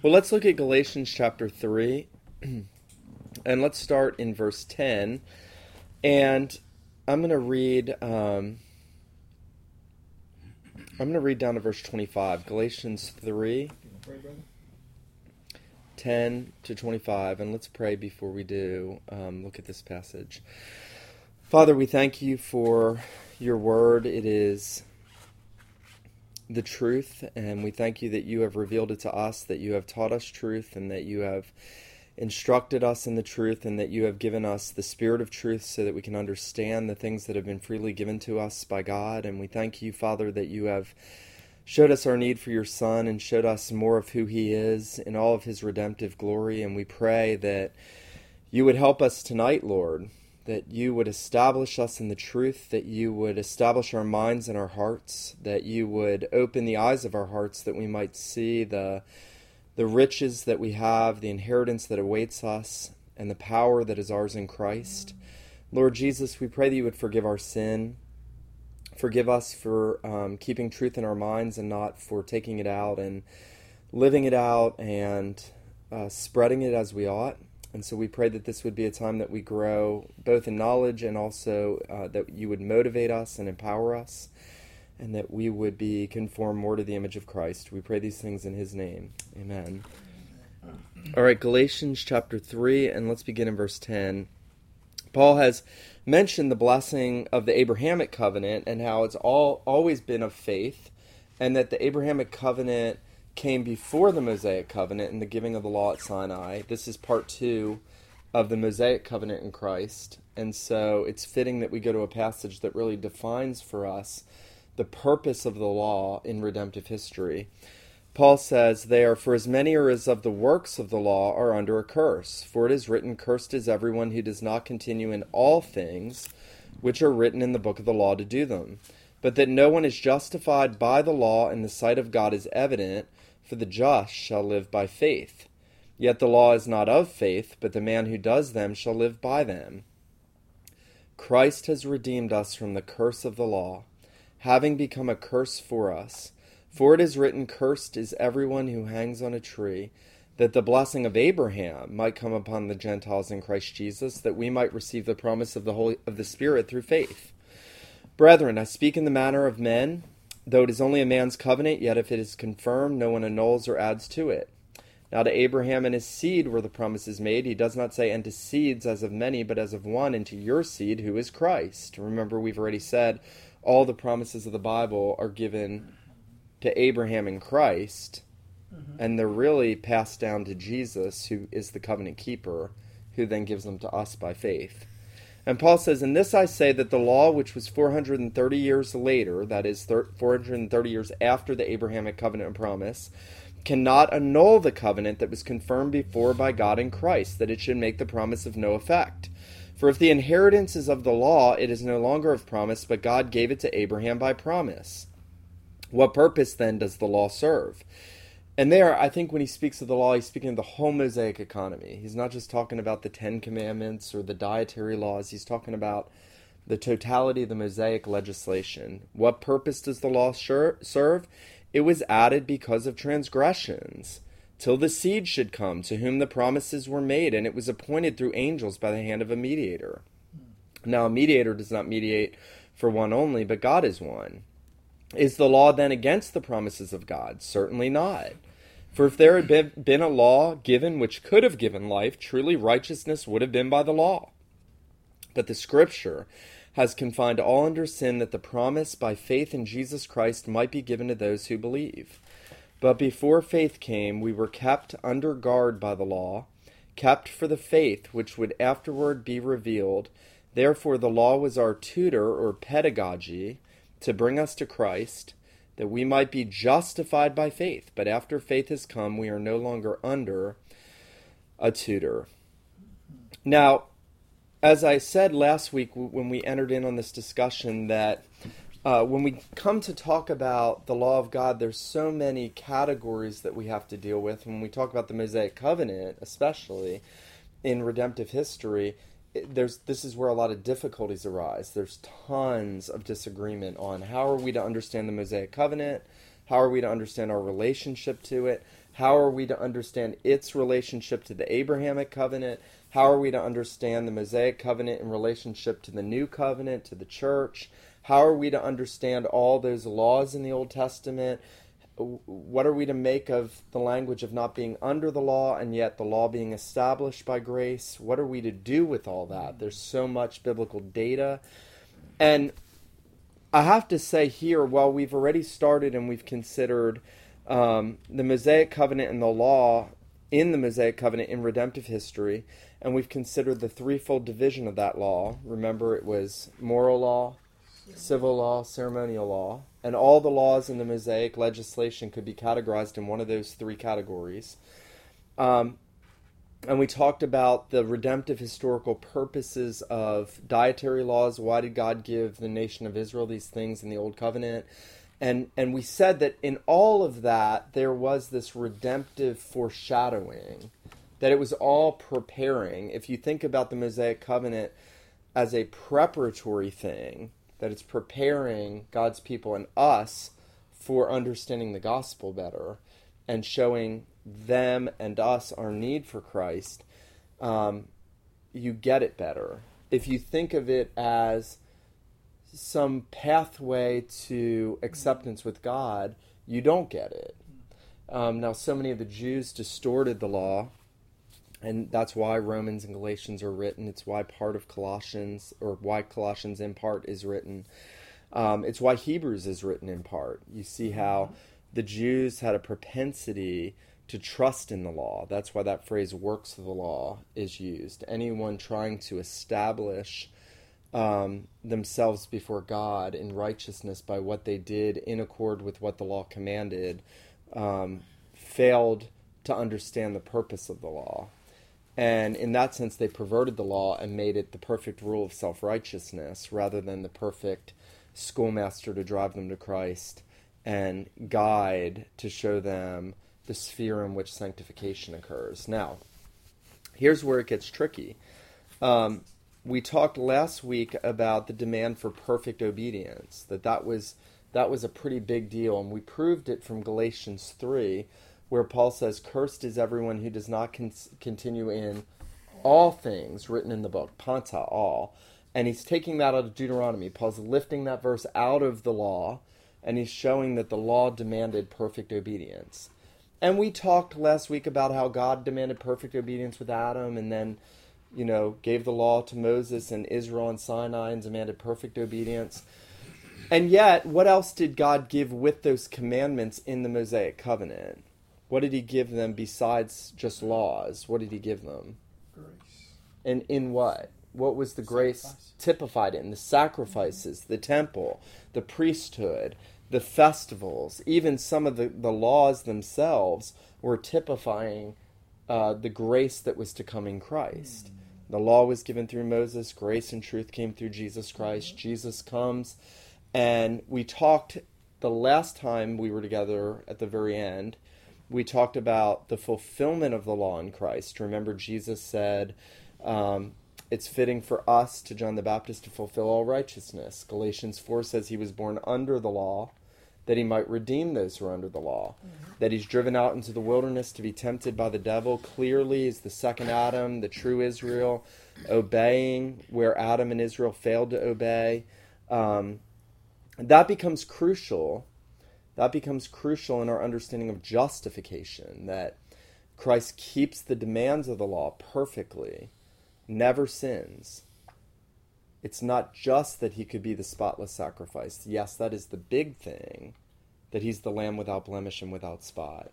Well, let's look at Galatians chapter 3, and let's start in verse 10, and I'm going to read down to verse 25, Galatians 3, 10 to 25, and let's pray before we do look at this passage. Father, we thank you for your word. It is the truth, and we thank you that you have revealed it to us, that you have taught us truth, and that you have instructed us in the truth, and that you have given us the Spirit of truth so that we can understand the things that have been freely given to us by God. And we thank you, Father, that you have showed us our need for your Son and showed us more of who he is in all of his redemptive glory. And we pray that you would help us tonight, Lord, that you would establish us in the truth, that you would establish our minds and our hearts, that you would open the eyes of our hearts that we might see the riches that we have, the inheritance that awaits us, and the power that is ours in Christ. Lord Jesus, we pray that you would forgive our sin. Forgive us for keeping truth in our minds and not for taking it out and living it out and spreading it as we ought. And so we pray that this would be a time that we grow both in knowledge and also that you would motivate us and empower us, and that we would be conformed more to the image of Christ. We pray these things in his name. Amen. All right, Galatians chapter 3, and let's begin in verse 10. Paul has mentioned the blessing of the Abrahamic covenant and how it's always been of faith, and that the Abrahamic covenant came before the Mosaic Covenant and the giving of the law at Sinai. This is part two of the Mosaic Covenant in Christ, and so it's fitting that we go to a passage that really defines for us the purpose of the law in redemptive history. Paul says, "There, for as many are as of the works of the law are under a curse, for it is written, cursed is everyone who does not continue in all things which are written in the book of the law to do them. But that no one is justified by the law in the sight of God is evident, for the just shall live by faith. Yet the law is not of faith, but the man who does them shall live by them. Christ has redeemed us from the curse of the law, having become a curse for us. For it is written, cursed is everyone who hangs on a tree, that the blessing of Abraham might come upon the Gentiles in Christ Jesus, that we might receive the promise of the Spirit through faith. Brethren, I speak in the manner of men, though it is only a man's covenant, yet if it is confirmed, no one annuls or adds to it. Now to Abraham and his seed were the promises made. He does not say, and to seeds as of many, but as of one, and to your seed, who is Christ." Remember, we've already said all the promises of the Bible are given to Abraham in Christ, and they're really passed down to Jesus, who is the covenant keeper, who then gives them to us by faith. And Paul says, "In this I say, that the law, which was 430 years later," that is 430 years after the Abrahamic covenant and promise, "cannot annul the covenant that was confirmed before by God in Christ, that it should make the promise of no effect. For if the inheritance is of the law, it is no longer of promise, but God gave it to Abraham by promise. What purpose then does the law serve?" And there, I think when he speaks of the law, he's speaking of the whole Mosaic economy. He's not just talking about the Ten Commandments or the dietary laws. He's talking about the totality of the Mosaic legislation. What purpose does the law serve? It was added because of transgressions, till the seed should come, to whom the promises were made, and it was appointed through angels by the hand of a mediator. Now, a mediator does not mediate for one only, but God is one. Is the law then against the promises of God? Certainly not. For if there had been a law given which could have given life, truly righteousness would have been by the law. But the Scripture has confined all under sin, that the promise by faith in Jesus Christ might be given to those who believe. But before faith came, we were kept under guard by the law, kept for the faith which would afterward be revealed. Therefore the law was our tutor or pedagogy, to bring us to Christ, that we might be justified by faith. But after faith has come, we are no longer under a tutor. Now, as I said last week when we entered in on this discussion, that when we come to talk about the law of God, there's so many categories that we have to deal with. When we talk about the Mosaic Covenant, especially in redemptive history, this is where a lot of difficulties arise. There's tons of disagreement on how are we to understand the Mosaic Covenant, how are we to understand our relationship to it, How are we to understand its relationship to the Abrahamic covenant? How are we to understand the Mosaic covenant in relationship to the new covenant, to the church? How are we to understand all those laws in the Old Testament? What are we to make of the language of not being under the law and yet the law being established by grace? What are we to do with all that? There's so much biblical data. And I have to say here, while we've already started and we've considered the Mosaic Covenant and the law in the Mosaic Covenant in redemptive history, and we've considered the threefold division of that law. Remember, it was moral law, civil law, ceremonial law, and all the laws in the Mosaic legislation could be categorized in one of those three categories. And we talked about the redemptive historical purposes of dietary laws. Why did God give the nation of Israel these things in the Old Covenant? And we said that in all of that, there was this redemptive foreshadowing, that it was all preparing. If you think about the Mosaic Covenant as a preparatory thing, that it's preparing God's people and us for understanding the gospel better and showing them and us our need for Christ, you get it better. If you think of it as some pathway to acceptance with God, you don't get it. Now, so many of the Jews distorted the law, and that's why Romans and Galatians are written. It's why part of Colossians, or why Colossians in part is written. It's why Hebrews is written in part. You see how the Jews had a propensity to trust in the law. That's why that phrase works of the law is used. Anyone trying to establish themselves before God in righteousness by what they did in accord with what the law commanded, failed to understand the purpose of the law. And in that sense, they perverted the law and made it the perfect rule of self-righteousness rather than the perfect schoolmaster to drive them to Christ and guide to show them the sphere in which sanctification occurs. Now, here's where it gets tricky. We talked last week about the demand for perfect obedience, that was a pretty big deal, and we proved it from Galatians 3, where Paul says, "Cursed is everyone who does not continue in all things written in the book," panta, all. And he's taking that out of Deuteronomy. Paul's lifting that verse out of the law, and he's showing that the law demanded perfect obedience. And we talked last week about how God demanded perfect obedience with Adam, and then gave the law to Moses and Israel and Sinai and demanded perfect obedience. And yet, what else did God give with those commandments in the Mosaic Covenant? What did he give them besides just laws? What did he give them? Grace. And in what? What was the grace typified in? The sacrifices, the temple, the priesthood, the festivals, even some of the laws themselves were typifying the grace that was to come in Christ. The law was given through Moses. Grace and truth came through Jesus Christ. Jesus comes. And we talked the last time we were together at the very end, we talked about the fulfillment of the law in Christ. Remember, Jesus said, it's fitting for us to John the Baptist to fulfill all righteousness. Galatians 4 says he was born under the law, that he might redeem those who are under the law, that he's driven out into the wilderness to be tempted by the devil, clearly is the second Adam, the true Israel, obeying where Adam and Israel failed to obey. That becomes crucial. That becomes crucial in our understanding of justification, that Christ keeps the demands of the law perfectly, never sins. It's not just that he could be the spotless sacrifice. Yes, that is the big thing, that he's the lamb without blemish and without spot,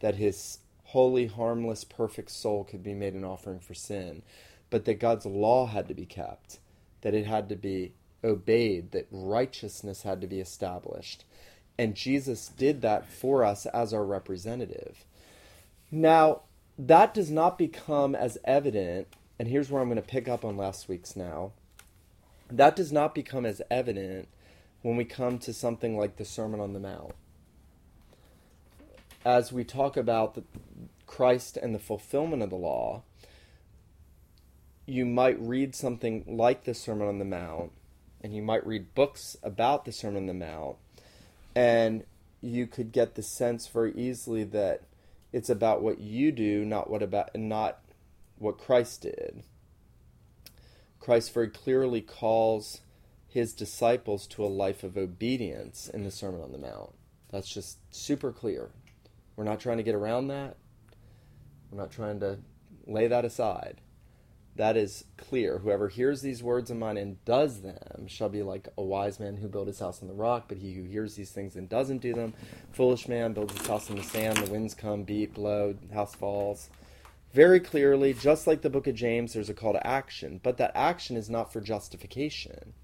that his holy, harmless, perfect soul could be made an offering for sin, but that God's law had to be kept, that it had to be obeyed, that righteousness had to be established. And Jesus did that for us as our representative. Now, that does not become as evident, and here's where I'm going to pick up on last week's now. That does not become as evident when we come to something like the Sermon on the Mount. As we talk about Christ and the fulfillment of the law, you might read something like the Sermon on the Mount, and you might read books about the Sermon on the Mount, and you could get the sense very easily that It's about what you do, not what Christ did. Christ very clearly calls his disciples to a life of obedience in the Sermon on the Mount. That's just super clear. We're not trying to get around that. We're not trying to lay that aside. That is clear. Whoever hears these words of mine and does them shall be like a wise man who built his house on the rock, but he who hears these things and doesn't do them, foolish man builds his house on the sand, the winds come, beat, blow, the house falls. Very clearly, just like the book of James, there's a call to action, but that action is not for justification.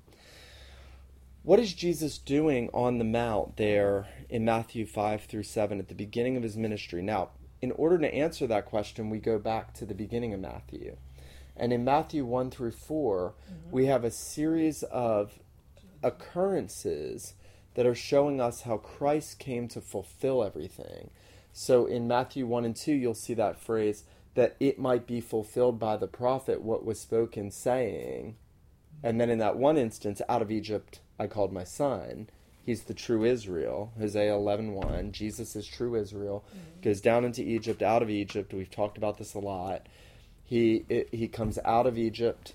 What is Jesus doing on the Mount there in Matthew 5 through 7 at the beginning of his ministry? Now, in order to answer that question, we go back to the beginning of Matthew. And in Matthew 1 through 4, we have a series of occurrences that are showing us how Christ came to fulfill everything. So in Matthew 1 and 2, you'll see that phrase, that it might be fulfilled by the prophet what was spoken, saying, and then in that one instance, out of Egypt I called my son. He's the true Israel. Hosea 11:1. Jesus is true Israel. Goes down into Egypt, out of Egypt. We've talked about this a lot. He comes out of Egypt,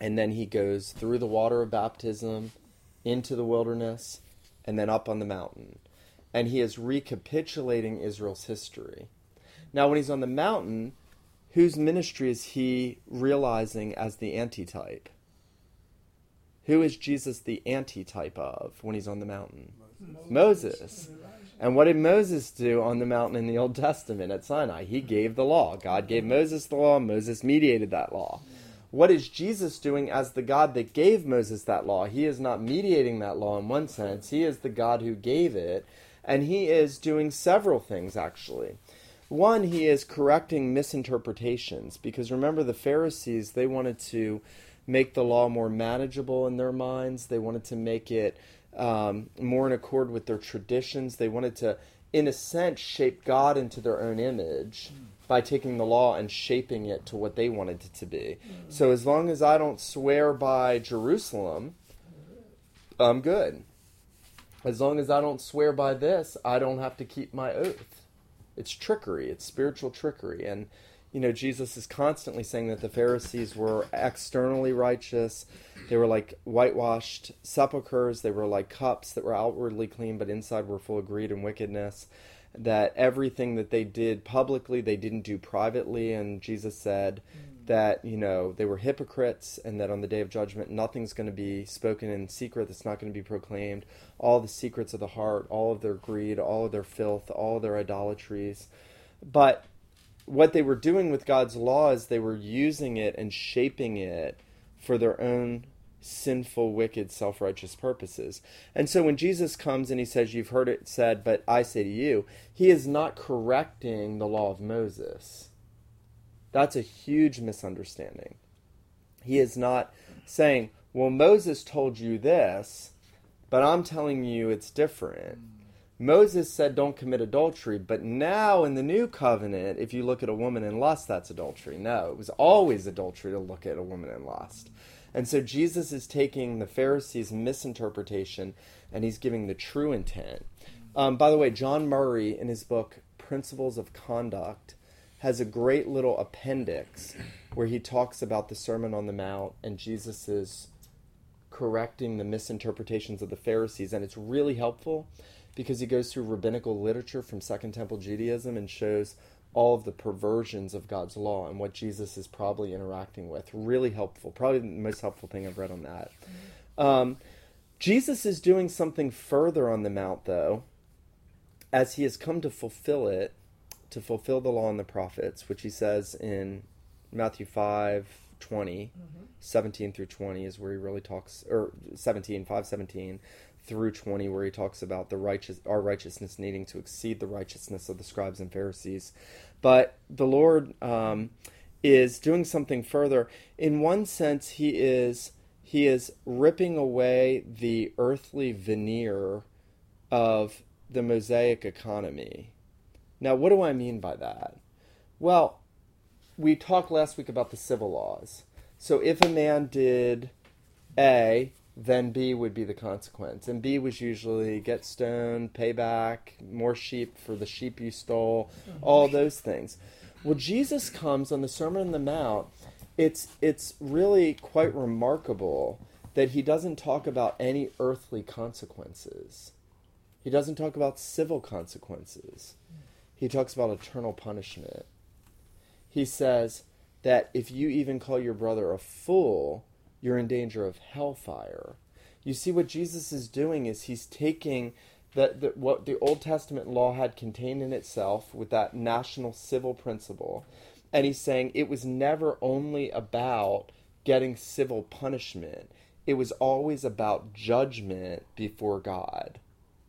and then he goes through the water of baptism, into the wilderness, and then up on the mountain. And he is recapitulating Israel's history. Now, when he's on the mountain, whose ministry is he realizing as the antitype? Who is Jesus the antitype of when he's on the mountain? Moses. And what did Moses do on the mountain in the Old Testament at Sinai? He gave the law. God gave Moses the law. Moses mediated that law. What is Jesus doing as the God that gave Moses that law? He is not mediating that law in one sense. He is the God who gave it. And he is doing several things, actually. One, he is correcting misinterpretations. Because remember, the Pharisees, they wanted to make the law more manageable in their minds. They wanted to make it more in accord with their traditions. They wanted to, in a sense, shape God into their own image by taking the law and shaping it to what they wanted it to be. So as long as I don't swear by Jerusalem, I'm good. As long as I don't swear by this, I don't have to keep my oath. It's trickery. It's spiritual trickery. And Jesus is constantly saying that the Pharisees were externally righteous. They were like whitewashed sepulchres. They were like cups that were outwardly clean, but inside were full of greed and wickedness. That everything that they did publicly, they didn't do privately. And Jesus said that, they were hypocrites, and that on the day of judgment, nothing's going to be spoken in secret that's not going to be proclaimed. All the secrets of the heart, all of their greed, all of their filth, all of their idolatries. But what they were doing with God's law is they were using it and shaping it for their own sinful, wicked, self-righteous purposes. And so when Jesus comes and he says, you've heard it said, but I say to you, he is not correcting the law of Moses. That's a huge misunderstanding. He is not saying, well, Moses told you this, but I'm telling you it's different. Moses said don't commit adultery, but now in the new covenant, if you look at a woman in lust, that's adultery. No, it was always adultery to look at a woman in lust. And so Jesus is taking the Pharisees' misinterpretation and he's giving the true intent. By the way, John Murray, in his book, Principles of Conduct, has a great little appendix where he talks about the Sermon on the Mount and Jesus's correcting the misinterpretations of the Pharisees. And it's really helpful, because he goes through rabbinical literature from Second Temple Judaism and shows all of the perversions of God's law and what Jesus is probably interacting with. Really helpful. Probably the most helpful thing I've read on that. Jesus is doing something further on the Mount, though, as he has come to fulfill it, to fulfill the law and the prophets, which he says in Matthew 5:20, 17 through 20 is where he really talks, or 5:17. Through 20, where he talks about our righteousness needing to exceed the righteousness of the scribes and Pharisees. But the Lord is doing something further. In one sense, he is ripping away the earthly veneer of the Mosaic economy. Now, what do I mean by that? Well, we talked last week about the civil laws. So if a man did A, then B would be the consequence. And B was usually get stoned, pay back, more sheep for the sheep you stole, all those things. Well, Jesus comes on the Sermon on the Mount. It's really quite remarkable that he doesn't talk about any earthly consequences. He doesn't talk about civil consequences. He talks about eternal punishment. He says that if you even call your brother a fool, you're in danger of hellfire. You see, what Jesus is doing is he's taking what the Old Testament law had contained in itself with that national civil principle, and he's saying it was never only about getting civil punishment. It was always about judgment before God.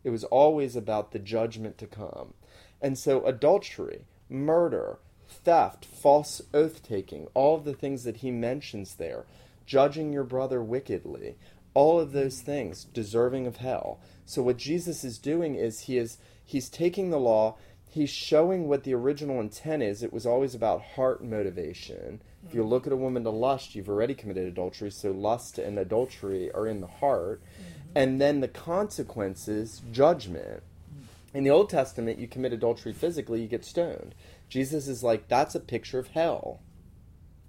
It was always about the judgment to come. And so adultery, murder, theft, false oath-taking, all of the things that he mentions there, judging your brother wickedly, all of those things deserving of hell. So what Jesus is doing is he's taking the law, he's showing what the original intent is. It was always about heart motivation. If you look at a woman to lust, you've already committed adultery, so lust and adultery are in the heart. And then the consequences, judgment. In the Old Testament, you commit adultery physically, you get stoned. Jesus is like, that's a picture of hell.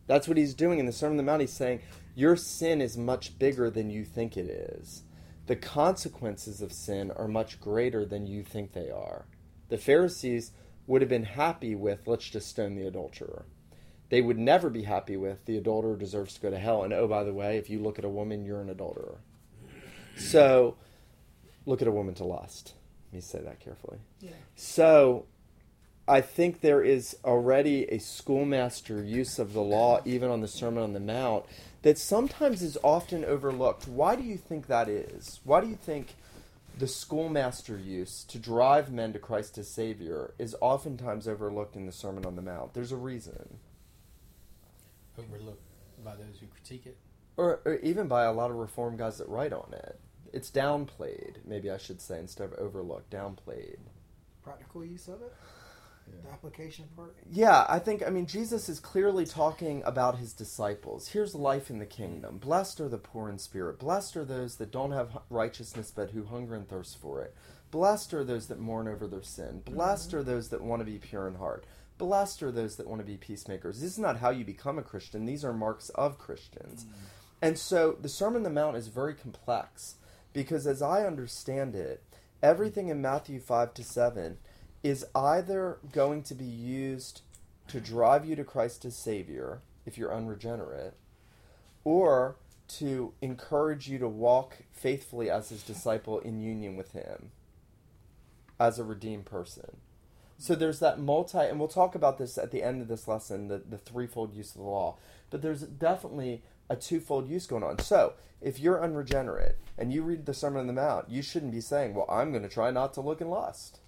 That's what he's doing in the Sermon on the Mount. He's saying, your sin is much bigger than you think it is. The consequences of sin are much greater than you think they are. The Pharisees would have been happy with, let's just stone the adulterer. They would never be happy with, the adulterer deserves to go to hell. And oh, by the way, if you look at a woman, you're an adulterer. So, look at a woman to lust. Let me say that carefully. Yeah. So, I think there is already a schoolmaster use of the law, even on the Sermon on the Mount, that sometimes is often overlooked. Why do you think that is? Why do you think the schoolmaster use to drive men to Christ as Savior is oftentimes overlooked in the Sermon on the Mount? There's a reason. Overlooked by those who critique it? Or even by a lot of Reformed guys that write on it. It's downplayed, maybe I should say, instead of overlooked, downplayed. Practical use of it? Yeah. The application part? Yeah, I mean, Jesus is clearly talking about his disciples. Here's life in the kingdom. Blessed are the poor in spirit. Blessed are those that don't have righteousness but who hunger and thirst for it. Blessed are those that mourn over their sin. Blessed are those that want to be pure in heart. Blessed are those that want to be peacemakers. This is not how you become a Christian. These are marks of Christians. And so the Sermon on the Mount is very complex because as I understand it, everything in Matthew 5-7 is either going to be used to drive you to Christ as Savior, if you're unregenerate, or to encourage you to walk faithfully as his disciple in union with him, as a redeemed person. So there's that and we'll talk about this at the end of this lesson, the threefold use of the law, but there's definitely a twofold use going on. So, if you're unregenerate, and you read the Sermon on the Mount, you shouldn't be saying, well, I'm going to try not to look and lust.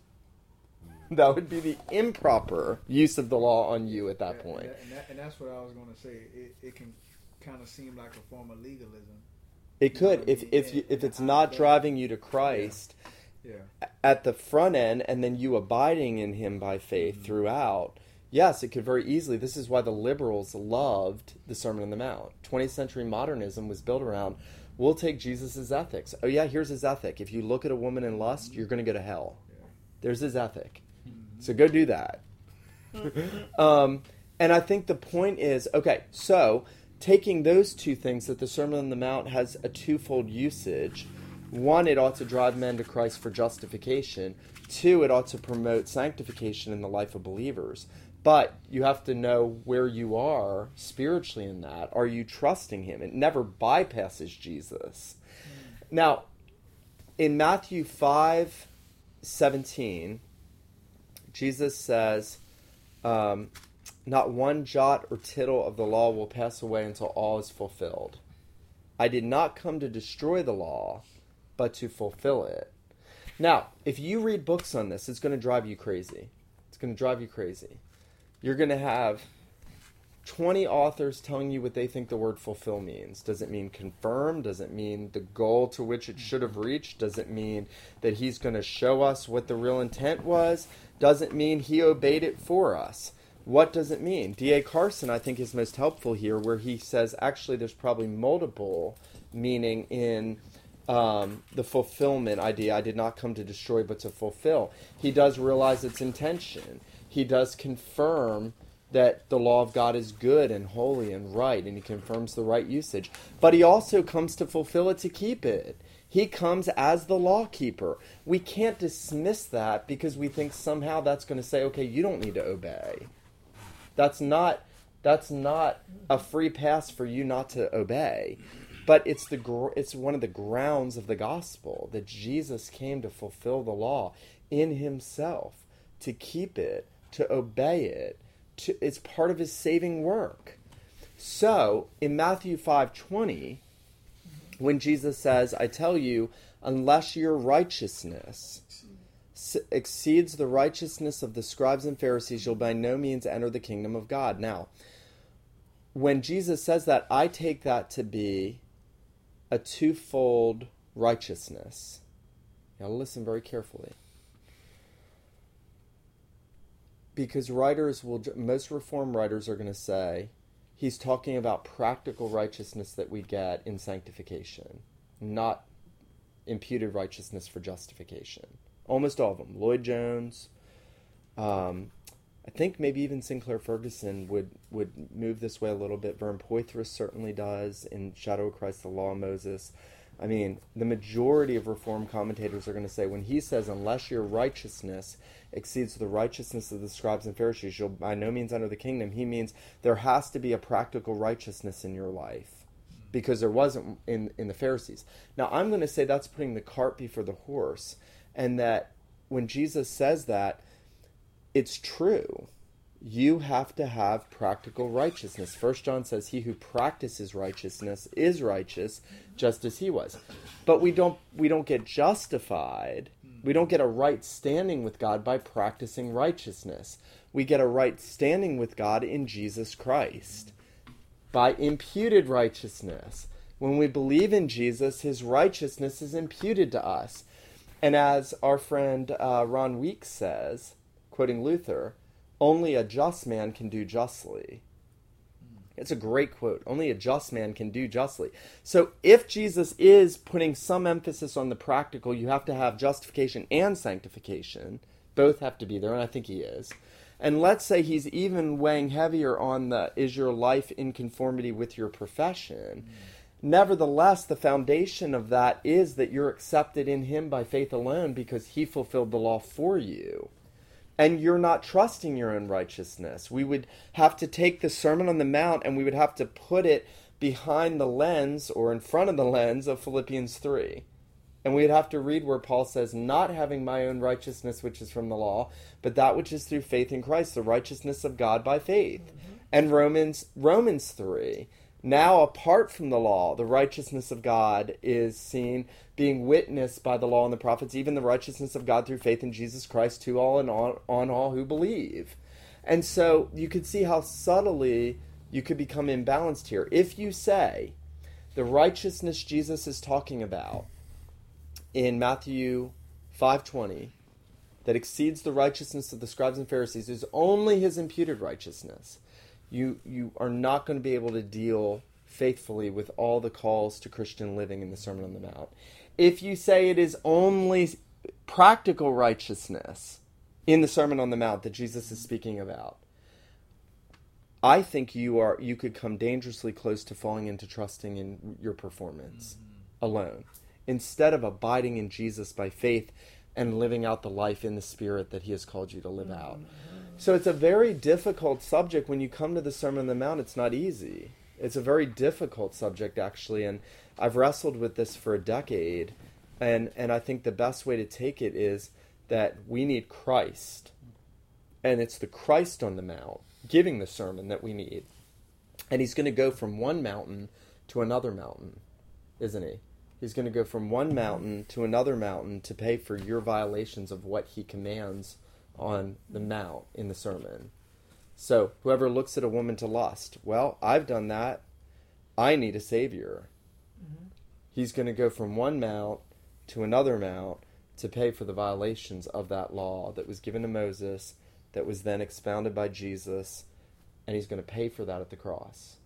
That would be the improper use of the law on you at that point. And that's what I was going to say. It can kind of seem like a form of legalism. It could, if it's not driving you to Christ at the front end, and then you abiding in him by faith throughout. Yes, it could very easily. This is why the liberals loved the Sermon on the Mount. 20th century modernism was built around, we'll take Jesus' ethics. Oh yeah, here's his ethic. If you look at a woman in lust, you're going to go to hell. Yeah. There's his ethic. So go do that. And I think the point is, okay, so taking those two things that the Sermon on the Mount has a twofold usage. One, it ought to drive men to Christ for justification. Two, it ought to promote sanctification in the life of believers. But you have to know where you are spiritually in that. Are you trusting him? It never bypasses Jesus. Now, in Matthew 5:17... Jesus says, not one jot or tittle of the law will pass away until all is fulfilled. I did not come to destroy the law, but to fulfill it. Now, if you read books on this, it's going to drive you crazy. It's going to drive you crazy. You're going to have 20 authors telling you what they think the word fulfill means. Does it mean confirm? Does it mean the goal to which it should have reached? Does it mean that he's going to show us what the real intent was? Does it mean he obeyed it for us? What does it mean? D.A. Carson, I think, is most helpful here, where he says, actually, there's probably multiple meaning in the fulfillment idea. I did not come to destroy, but to fulfill. He does realize its intention. He does confirm that the law of God is good and holy and right, and he confirms the right usage. But he also comes to fulfill it, to keep it. He comes as the law keeper. We can't dismiss that because we think somehow that's going to say, okay, you don't need to obey. That's not a free pass for you not to obey. But it's one of the grounds of the gospel that Jesus came to fulfill the law in himself, to keep it, to obey it. It's part of his saving work. So in Matthew 5:20, when Jesus says, I tell you, unless your righteousness exceeds the righteousness of the scribes and Pharisees, you'll by no means enter the kingdom of God. Now, when Jesus says that, I take that to be a twofold righteousness. Now listen very carefully, because most Reformed writers are going to say he's talking about practical righteousness that we get in sanctification, not imputed righteousness for justification. Almost all of them. Lloyd-Jones, I think maybe even Sinclair Ferguson would move this way a little bit. Vern Poythress certainly does in Shadow of Christ, the Law of Moses. I mean, the majority of Reformed commentators are going to say, when he says, unless your righteousness exceeds the righteousness of the scribes and Pharisees, you'll by no means enter the kingdom, he means there has to be a practical righteousness in your life, because there wasn't in the Pharisees. Now, I'm going to say that's putting the cart before the horse, and that when Jesus says that, it's true. You have to have practical righteousness. 1 John says, he who practices righteousness is righteous, just as he was. But we don't get justified. We don't get a right standing with God by practicing righteousness. We get a right standing with God in Jesus Christ by imputed righteousness. When we believe in Jesus, his righteousness is imputed to us. And as our friend Ron Weeks says, quoting Luther, only a just man can do justly. It's a great quote. Only a just man can do justly. So if Jesus is putting some emphasis on the practical, you have to have justification and sanctification. Both have to be there, and I think he is. And let's say he's even weighing heavier on the, is your life in conformity with your profession? Nevertheless, the foundation of that is that you're accepted in him by faith alone, because he fulfilled the law for you. And you're not trusting your own righteousness. We would have to take the Sermon on the Mount and we would have to put it behind the lens, or in front of the lens, of Philippians 3. And we'd have to read where Paul says, not having my own righteousness, which is from the law, but that which is through faith in Christ, the righteousness of God by faith. Mm-hmm. And Romans 3. Now, apart from the law, the righteousness of God is seen, being witnessed by the law and the prophets, even the righteousness of God through faith in Jesus Christ to all and on all who believe. And so you could see how subtly you could become imbalanced here. If you say the righteousness Jesus is talking about in Matthew 5:20 that exceeds the righteousness of the scribes and Pharisees is only his imputed righteousness, you are not going to be able to deal faithfully with all the calls to Christian living in the Sermon on the Mount. If you say it is only practical righteousness in the Sermon on the Mount that Jesus is speaking about, I think you could come dangerously close to falling into trusting in your performance alone, instead of abiding in Jesus by faith and living out the life in the Spirit that he has called you to live out. So it's a very difficult subject. When you come to the Sermon on the Mount, it's not easy. It's a very difficult subject, actually, and I've wrestled with this for a decade, and I think the best way to take it is that we need Christ, and it's the Christ on the Mount giving the sermon that we need, and he's going to go from one mountain to another mountain, isn't he? He's going to go from one mountain to another mountain to pay for your violations of what he commands on the Mount in the sermon. So, whoever looks at a woman to lust, well, I've done that. I need a Savior. Mm-hmm. He's going to go from one mount to another mount to pay for the violations of that law that was given to Moses, that was then expounded by Jesus, and he's going to pay for that at the cross.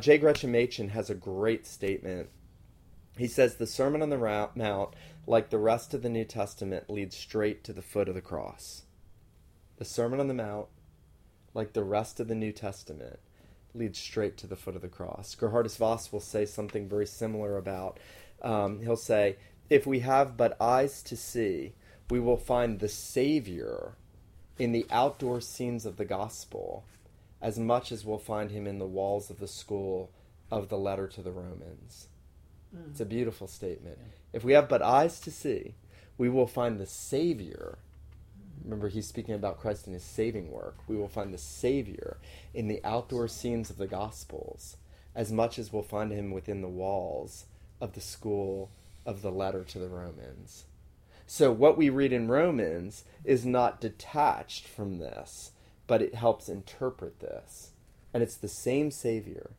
J. Gretchen Machen has a great statement He says the Sermon on the Mount, like the rest of the New Testament, leads straight to the foot of the cross. The Sermon on the Mount, like the rest of the New Testament, leads straight to the foot of the cross. Gerhardus Voss will say something very similar about, he'll say, if we have but eyes to see, we will find the Savior in the outdoor scenes of the gospel as much as we'll find him in the walls of the school of the letter to the Romans. Mm. It's a beautiful statement. Yeah. If we have but eyes to see, we will find the Savior. Remember, he's speaking about Christ and his saving work. We will find the Savior in the outdoor scenes of the Gospels as much as we'll find him within the walls of the school of the letter to the Romans. So what we read in Romans is not detached from this, but it helps interpret this. And it's the same Savior.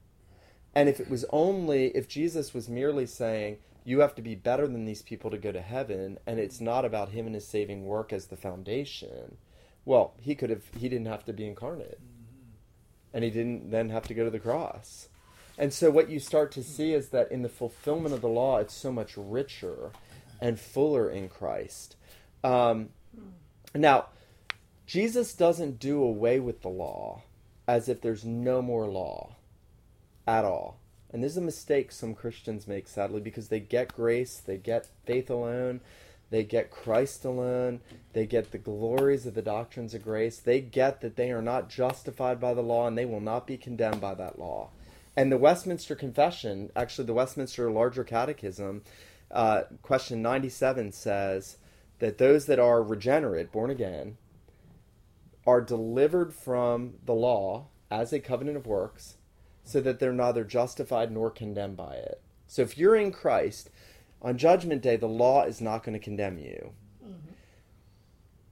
And if it was only, if Jesus was merely saying, you have to be better than these people to go to heaven, and it's not about him and his saving work as the foundation, well, he didn't have to be incarnate. And he didn't then have to go to the cross. And so what you start to see is that in the fulfillment of the law, it's so much richer and fuller in Christ. Now, Jesus doesn't do away with the law as if there's no more law at all. And this is a mistake some Christians make, sadly, because they get grace, they get faith alone, they get Christ alone, they get the glories of the doctrines of grace, they get that they are not justified by the law and they will not be condemned by that law. And the Westminster Confession, actually the Westminster Larger Catechism, question 97 says that those that are regenerate, born again, are delivered from the law as a covenant of works so that they're neither justified nor condemned by it. So if you're in Christ, on Judgment Day, the law is not going to condemn you. Mm-hmm.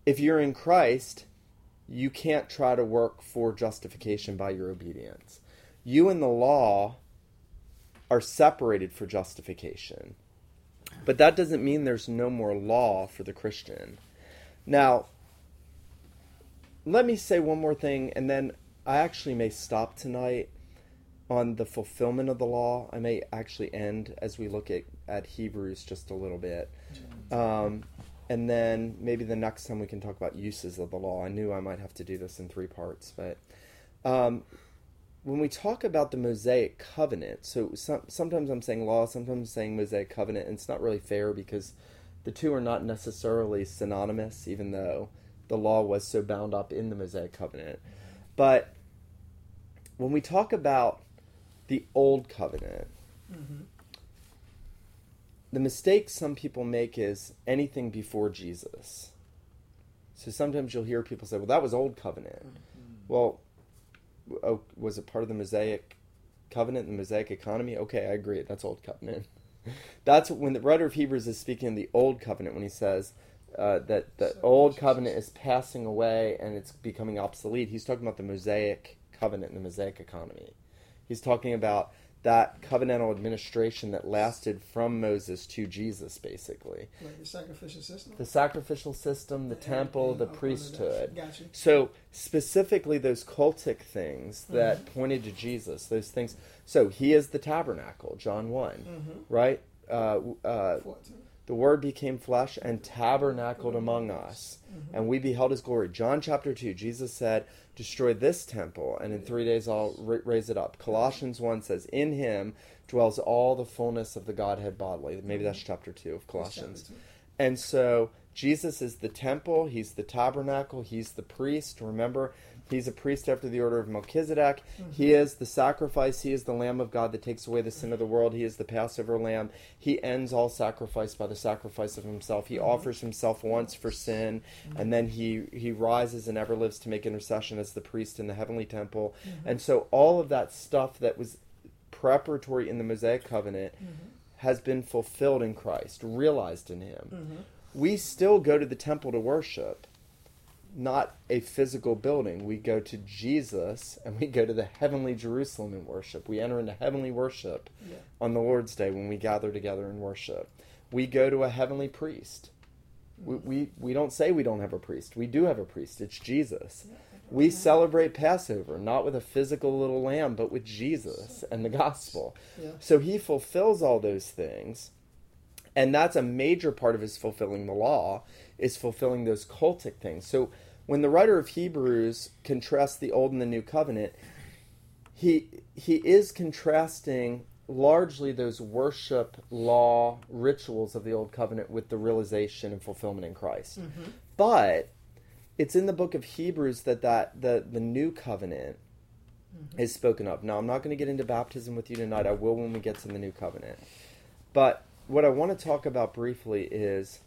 If you're in Christ, you can't try to work for justification by your obedience. You and the law are separated for justification. But that doesn't mean there's no more law for the Christian. Now, let me say one more thing, and then I actually may stop tonight on the fulfillment of the law. I may actually end as we look at Hebrews just a little bit. And then maybe the next time we can talk about uses of the law. I knew I might have to do this in three parts. But when we talk about the Mosaic Covenant, so sometimes I'm saying law, sometimes I'm saying Mosaic Covenant, and it's not really fair because the two are not necessarily synonymous, even though the law was so bound up in the Mosaic Covenant. But when we talk about the Old Covenant, mm-hmm. the mistake some people make is anything before Jesus. So sometimes you'll hear people say, well, that was Old Covenant. Mm-hmm. Well, was it part of the Mosaic Covenant, the Mosaic economy? Okay, I agree. That's Old Covenant. That's when the writer of Hebrews is speaking of the Old Covenant, when he says that the Old Covenant is passing away and it's becoming obsolete. He's talking about the Mosaic Covenant and the Mosaic economy. He's talking about that covenantal administration that lasted from Moses to Jesus, basically. Like the sacrificial system? The sacrificial system, the temple, the priesthood. Gotcha. So specifically those cultic things that mm-hmm. pointed to Jesus, those things. So he is the tabernacle, John 1, mm-hmm. right? The Word became flesh and tabernacled among us, mm-hmm. and we beheld his glory. John chapter 2, Jesus said, destroy this temple, and in 3 days I'll raise it up. Colossians 1 says, in him dwells all the fullness of the Godhead bodily. Maybe that's chapter 2 of Colossians. And so Jesus is the temple, he's the tabernacle, he's the priest. Remember, he's a priest after the order of Melchizedek. Mm-hmm. He is the sacrifice, he is the Lamb of God that takes away the sin of the world. He is the Passover Lamb. He ends all sacrifice by the sacrifice of himself. He mm-hmm. offers himself once for sin, mm-hmm. and then he rises and ever lives to make intercession as the priest in the heavenly temple. Mm-hmm. And so all of that stuff that was preparatory in the Mosaic Covenant mm-hmm. has been fulfilled in Christ, realized in him. Mm-hmm. We still go to the temple to worship, not a physical building. We go to Jesus and we go to the heavenly Jerusalem in worship. We enter into heavenly worship yeah. on the Lord's Day when we gather together in worship. We go to a heavenly priest. Mm-hmm. We don't say we don't have a priest. We do have a priest. It's Jesus. Yeah. We celebrate Passover, not with a physical little lamb, but with Jesus and the gospel. Yeah. So he fulfills all those things. And that's a major part of his fulfilling the law, is fulfilling those cultic things. So when the writer of Hebrews contrasts the Old and the New Covenant, he is contrasting largely those worship, law, rituals of the Old Covenant with the realization and fulfillment in Christ. Mm-hmm. But it's in the book of Hebrews that the New Covenant mm-hmm. is spoken of. Now, I'm not going to get into baptism with you tonight. I will when we get to the New Covenant. But what I want to talk about briefly is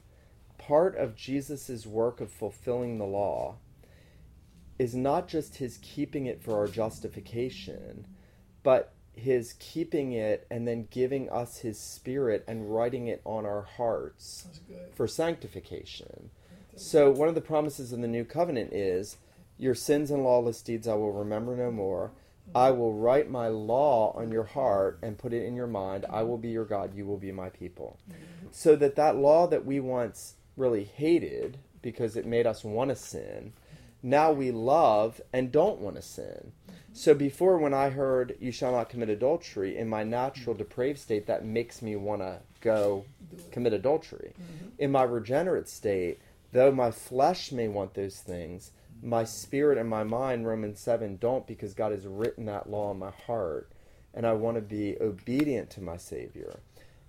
part of Jesus' work of fulfilling the law is not just his keeping it for our justification, but his keeping it and then giving us his Spirit and writing it on our hearts for sanctification. So one of the promises of the New Covenant is, your sins and lawless deeds I will remember no more. I will write my law on your heart and put it in your mind. I will be your God. You will be my people. So that law that we once really hated because it made us want to sin, now we love and don't want to sin. So before, when I heard, you shall not commit adultery, in my natural depraved state, that makes me want to go commit adultery. In my regenerate state, though my flesh may want those things, my spirit and my mind, Romans 7, don't, because God has written that law in my heart, and I want to be obedient to my Savior.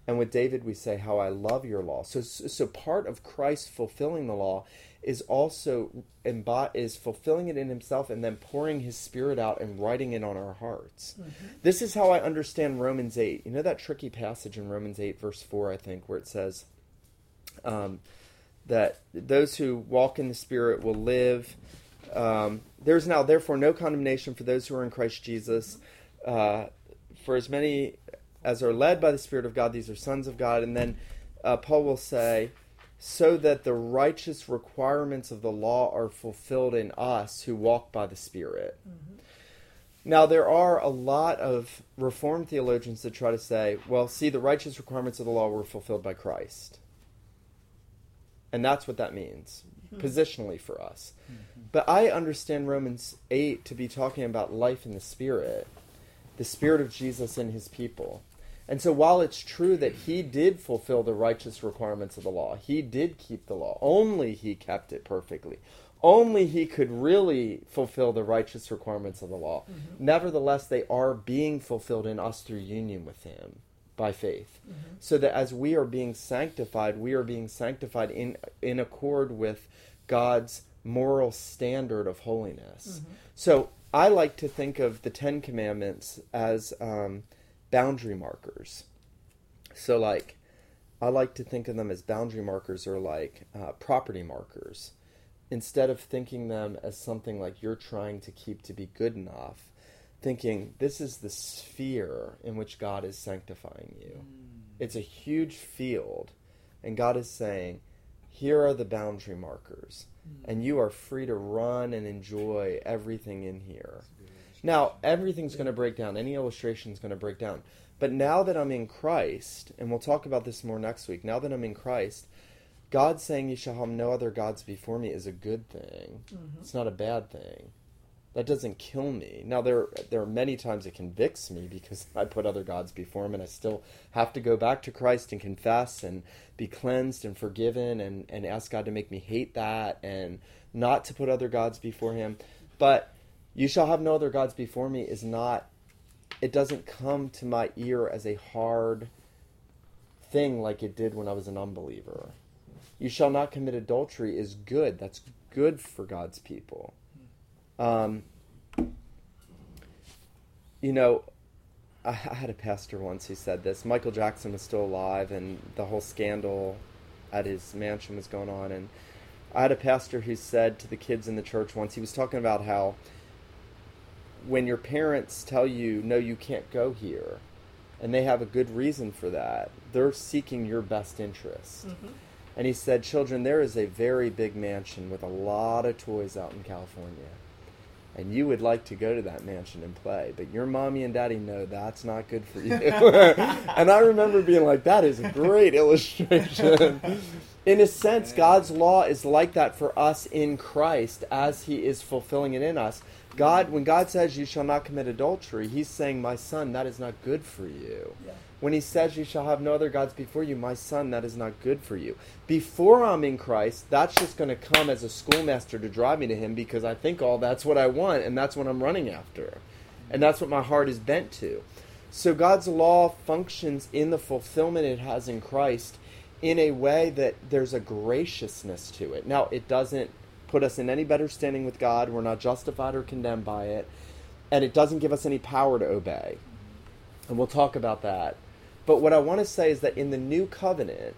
And with David, we say, how I love your law. So part of Christ fulfilling the law is also is fulfilling it in himself and then pouring his Spirit out and writing it on our hearts. Mm-hmm. This is how I understand Romans 8. You know that tricky passage in Romans 8, verse 4, I think, where it says that those who walk in the Spirit will live. There is now, therefore, no condemnation for those who are in Christ Jesus. For as many as are led by the Spirit of God, these are sons of God. And then Paul will say, so that the righteous requirements of the law are fulfilled in us who walk by the Spirit. Mm-hmm. Now, there are a lot of Reformed theologians that try to say, well, see, the righteous requirements of the law were fulfilled by Christ. And that's what that means, positionally for us. Mm-hmm. But I understand Romans 8 to be talking about life in the Spirit of Jesus in his people. And so while it's true that he did fulfill the righteous requirements of the law, he did keep the law, only he kept it perfectly. Only he could really fulfill the righteous requirements of the law. Mm-hmm. Nevertheless, they are being fulfilled in us through union with him, by faith, mm-hmm. so that as we are being sanctified, in accord with God's moral standard of holiness. Mm-hmm. So I like to think of the Ten Commandments as boundary markers. So like, I like to think of them as boundary markers, or like property markers, instead of thinking them as something like you're trying to keep to be good enough. Thinking, this is the sphere in which God is sanctifying you. It's a huge field, and God is saying, here are the boundary markers, and you are free to run and enjoy everything in here. Now, everything's going to break down. Any illustration's going to break down. But now that I'm in Christ, and we'll talk about this more next week, now that I'm in Christ, God saying, you shall have no other gods before me, is a good thing. Mm-hmm. It's not a bad thing. That doesn't kill me. Now, there are many times it convicts me because I put other gods before him, and I still have to go back to Christ and confess and be cleansed and forgiven and ask God to make me hate that and not to put other gods before him. But you shall have no other gods before me is not, it doesn't come to my ear as a hard thing like it did when I was an unbeliever. You shall not commit adultery is good. That's good for God's people. You know, I had a pastor once who said this. Michael Jackson was still alive, and the whole scandal at his mansion was going on. And I had a pastor who said to the kids in the church once, he was talking about how when your parents tell you, no, you can't go here, and they have a good reason for that, they're seeking your best interest. Mm-hmm. And he said, children, there is a very big mansion with a lot of toys out in California. and you would like to go to that mansion and play, but your mommy and daddy know that's not good for you. And I remember being like, that is a great illustration. In a sense, God's law is like that for us in Christ as he is fulfilling it in us. God, when God says you shall not commit adultery, he's saying, my son, that is not good for you. Yeah. When he says you shall have no other gods before you, my son, that is not good for you. Before I'm in Christ, that's just going to come as a schoolmaster to drive me to him, because I think all that's what I want and that's what I'm running after. And that's what my heart is bent to. So God's law functions in the fulfillment it has in Christ in a way that there's a graciousness to it. Now, it doesn't put us in any better standing with God. We're not justified or condemned by it. And it doesn't give us any power to obey. And we'll talk about that. But what I want to say is that in the new covenant,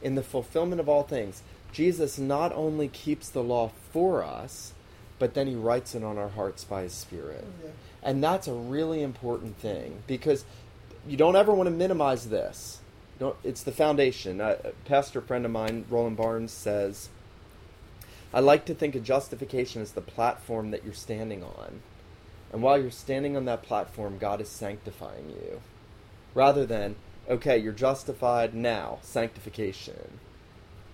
in the fulfillment of all things, Jesus not only keeps the law for us, but then he writes it on our hearts by his Spirit. Yeah. And that's a really important thing, because you don't ever want to minimize this. It's the foundation. A pastor friend of mine, Roland Barnes, says, I like to think of justification as the platform that you're standing on. And while you're standing on that platform, God is sanctifying you. Rather than, okay, you're justified now, sanctification.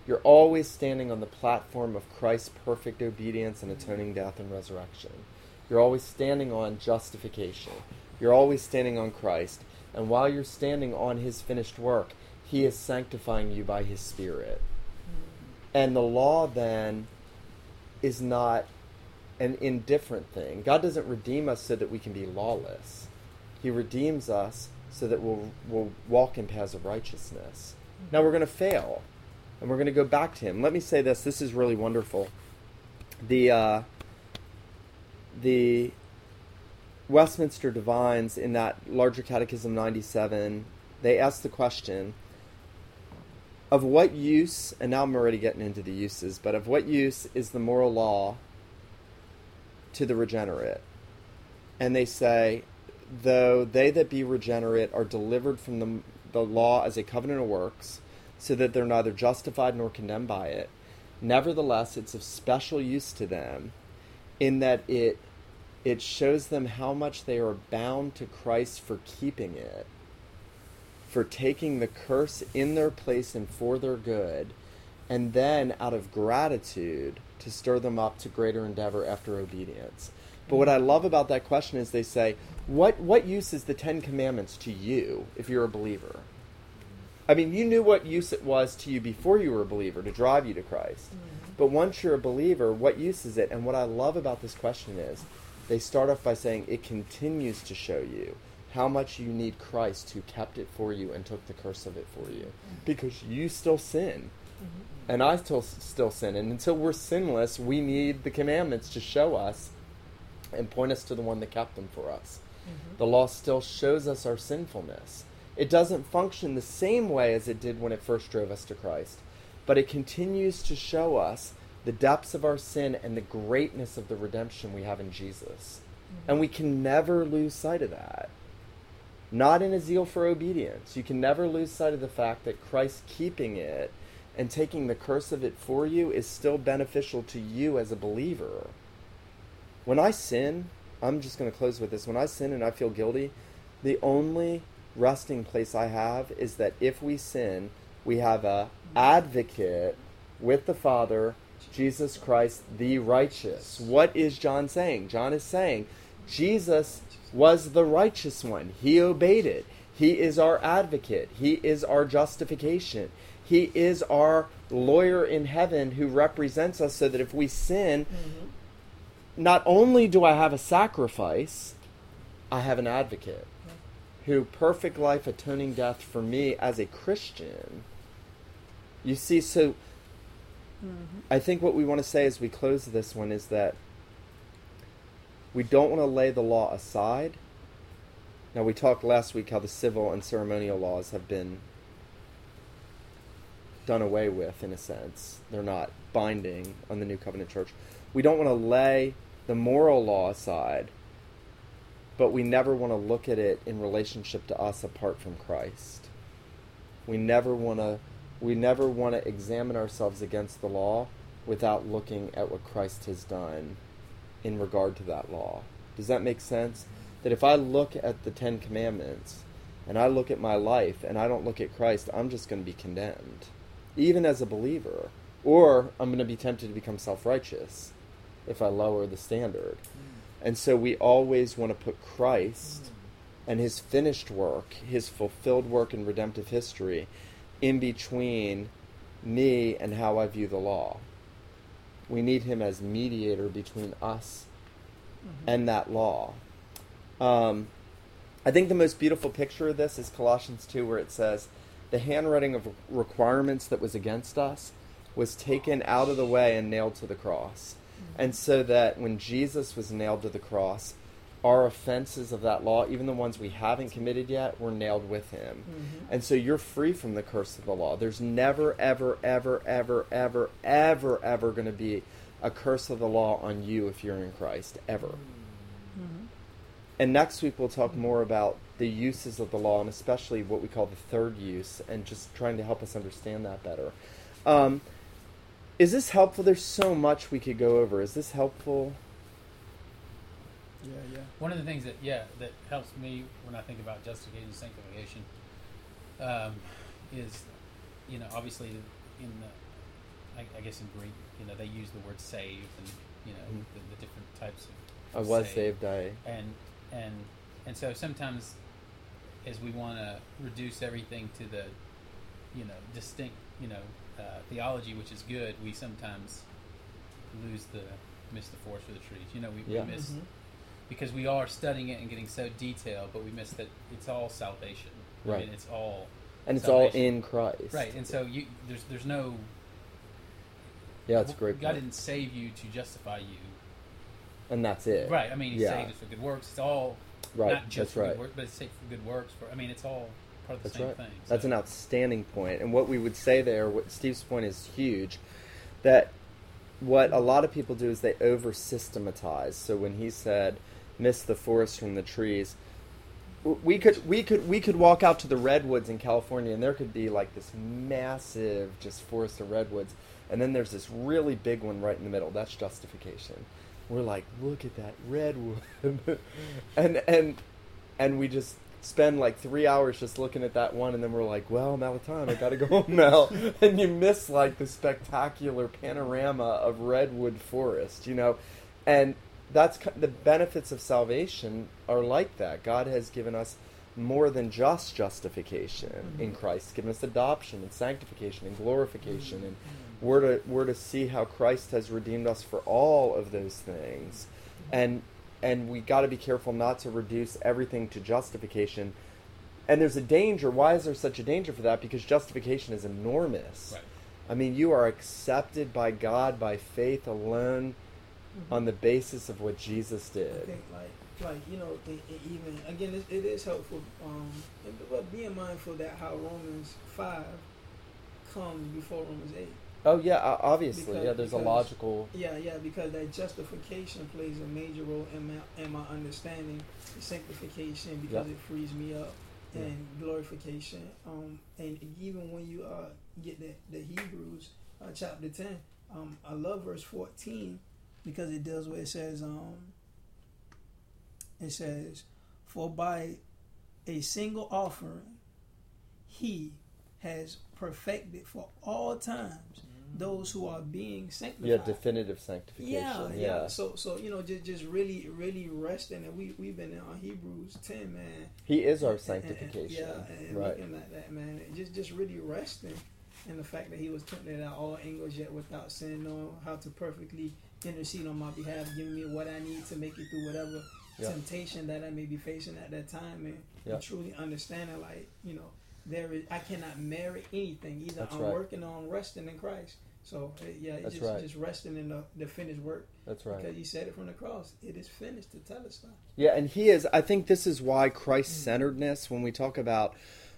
You're always standing on the platform of Christ's perfect obedience and atoning death and resurrection. You're always standing on justification. You're always standing on Christ. And while you're standing on his finished work, he is sanctifying you by his Spirit. And the law then is not an indifferent thing. God doesn't redeem us so that we can be lawless. He redeems us so that we'll walk in paths of righteousness. Now we're going to fail, and we're going to go back to him. Let me say this. This is really wonderful. The Westminster Divines, in that Larger Catechism 97, they ask the question, of what use, and now I'm already getting into the uses, but of what use is the moral law to the regenerate? And they say, though they that be regenerate are delivered from the law as a covenant of works, so that they're neither justified nor condemned by it, nevertheless it's of special use to them, in that it shows them how much they are bound to Christ for keeping it, for taking the curse in their place and for their good, and then out of gratitude to stir them up to greater endeavor after obedience. But what I love about that question is they say, what use is the 10 Commandments to you if you're a believer? I mean, you knew what use it was to you before you were a believer to drive you to Christ. Mm-hmm. But once you're a believer, what use is it? And what I love about this question is they start off by saying it continues to show you how much you need Christ, who kept it for you and took the curse of it for you. Because you still sin. Mm-hmm. And I still sin. And until we're sinless, we need the commandments to show us and point us to the one that kept them for us. Mm-hmm. The law still shows us our sinfulness. It doesn't function the same way as it did when it first drove us to Christ, but it continues to show us the depths of our sin and the greatness of the redemption we have in Jesus. Mm-hmm. And we can never lose sight of that. Not in a zeal for obedience. You can never lose sight of the fact that Christ keeping it and taking the curse of it for you is still beneficial to you as a believer. When I sin, I'm just going to close with this. When I sin and I feel guilty, the only resting place I have is that if we sin, we have an advocate with the Father, Jesus Christ, the righteous. What is John saying? John is saying, Jesus was the righteous one. He obeyed it. He is our advocate. He is our justification. He is our lawyer in heaven who represents us, so that if we sin, mm-hmm. not only do I have a sacrifice, I have an advocate who perfect life atoning death for me as a Christian. You see, so mm-hmm. I think what we want to say as we close this one is that we don't want to lay the law aside. Now, we talked last week how the civil and ceremonial laws have been done away with, in a sense. They're not binding on the New Covenant Church. We don't want to lay the moral law aside, but we never want to look at it in relationship to us apart from Christ. We never want to examine ourselves against the law without looking at what Christ has done in regard to that law. Does that make sense? That if I look at the Ten Commandments and I look at my life and I don't look at Christ, I'm just going to be condemned, even as a believer. Or I'm going to be tempted to become self-righteous if I lower the standard. And so we always want to put Christ and his finished work, his fulfilled work in redemptive history, in between me and how I view the law. We need him as mediator between us and that law. I think the most beautiful picture of this is Colossians 2, where it says, the handwriting of requirements that was against us was taken out of the way and nailed to the cross. And so that when Jesus was nailed to the cross, our offenses of that law, even the ones we haven't committed yet, were nailed with him. And so you're free from the curse of the law. There's never, ever, ever, ever, ever, ever, ever going to be a curse of the law on you if you're in Christ, ever. And next week we'll talk more about the uses of the law, and especially what we call the third use, and just trying to help us understand that better. Is this helpful? There's so much we could go over. Is this helpful? Yeah. One of the things that helps me when I think about justification and sanctification is, obviously in the, I guess in Greek, they use the word saved and, the different types of I was saved, And so sometimes as we want to reduce everything to the, distinct, theology, which is good, we sometimes miss the forest for the trees. We miss, because we are studying it and getting so detailed, but we miss that it's all salvation. Right. I mean, it's all salvation. It's all in Christ. Right. And so there's no. Yeah, it's a great. God didn't save you to justify you. And that's it. Right. I mean, He saved us for good works. It's all not just for good works, but it's saved for good works. It's all. That's right. Thing, so. That's an outstanding point. And what we would say there, what Steve's point is huge, that what a lot of people do is they over-systematize. So when he said, miss the forest from the trees, we could walk out to the redwoods in California and there could be like this massive just forest of redwoods, and then there's this really big one right in the middle. That's justification. We're like, look at that redwood. and we just spend like 3 hours just looking at that one, and then we're like, well, I'm out of time, I gotta go home now. And you miss like the spectacular panorama of redwood forest, and that's the benefits of salvation are like that. God has given us more than just justification in Christ. He's given us adoption and sanctification and glorification, and we're to see how Christ has redeemed us for all of those things. And we got to be careful not to reduce everything to justification. And there's a danger. Why is there such a danger for that? Because justification is enormous. Right. I mean, you are accepted by God by faith alone on the basis of what Jesus did. I think, it is helpful. But being mindful that how Romans 5 comes before Romans 8. Oh, yeah, obviously. There's a logical... Yeah, because that justification plays a major role in my understanding. Sanctification, because it frees me up, and glorification. And even when you get the Hebrews chapter 10, I love verse 14, because it deals with, it says, for by a single offering, he has perfected for all times those who are being sanctified. Yeah, definitive sanctification. Yeah. So just really, really resting. And we've been in our Hebrews 10, man. He is our sanctification. And right. Looking at that, man. Just really resting in the fact that he was tempted at all angles yet without sin, knowing how to perfectly intercede on my behalf, giving me what I need to make it through whatever temptation that I may be facing at that time, man. And truly understanding, I cannot merit anything. Either that's I'm working on resting in Christ. So, just resting in the finished work. That's right. Because he said it from the cross. It is finished to tell us that. Yeah, and I think this is why Christ-centeredness, when we talk about,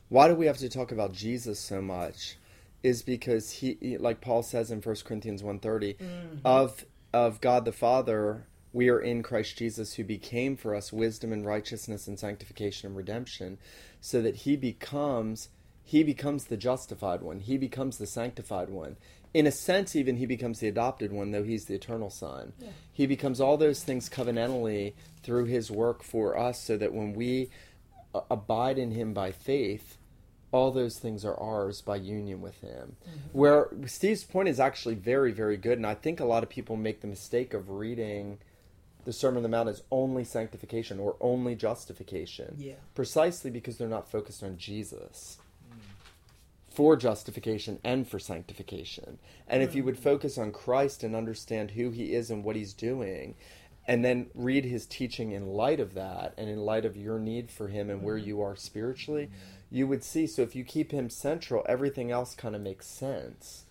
why do we have to talk about Jesus so much, is because he like Paul says in 1 Corinthians 1:30, of God the Father, we are in Christ Jesus, who became for us wisdom and righteousness and sanctification and redemption, so that he becomes the justified one. He becomes the sanctified one. in a sense, even he becomes the adopted one, though he's the eternal son. Yeah. He becomes all those things covenantally through his work for us, so that when we abide in him by faith, all those things are ours by union with him. Mm-hmm. Where Steve's point is actually very, very good, and I think a lot of people make the mistake of reading the Sermon on the Mount as only sanctification or only justification, precisely because they're not focused on Jesus for justification and for sanctification. And if you would focus on Christ and understand who he is and what he's doing, and then read his teaching in light of that and in light of your need for him and where you are spiritually, you would see. So if you keep him central, everything else kind of makes sense.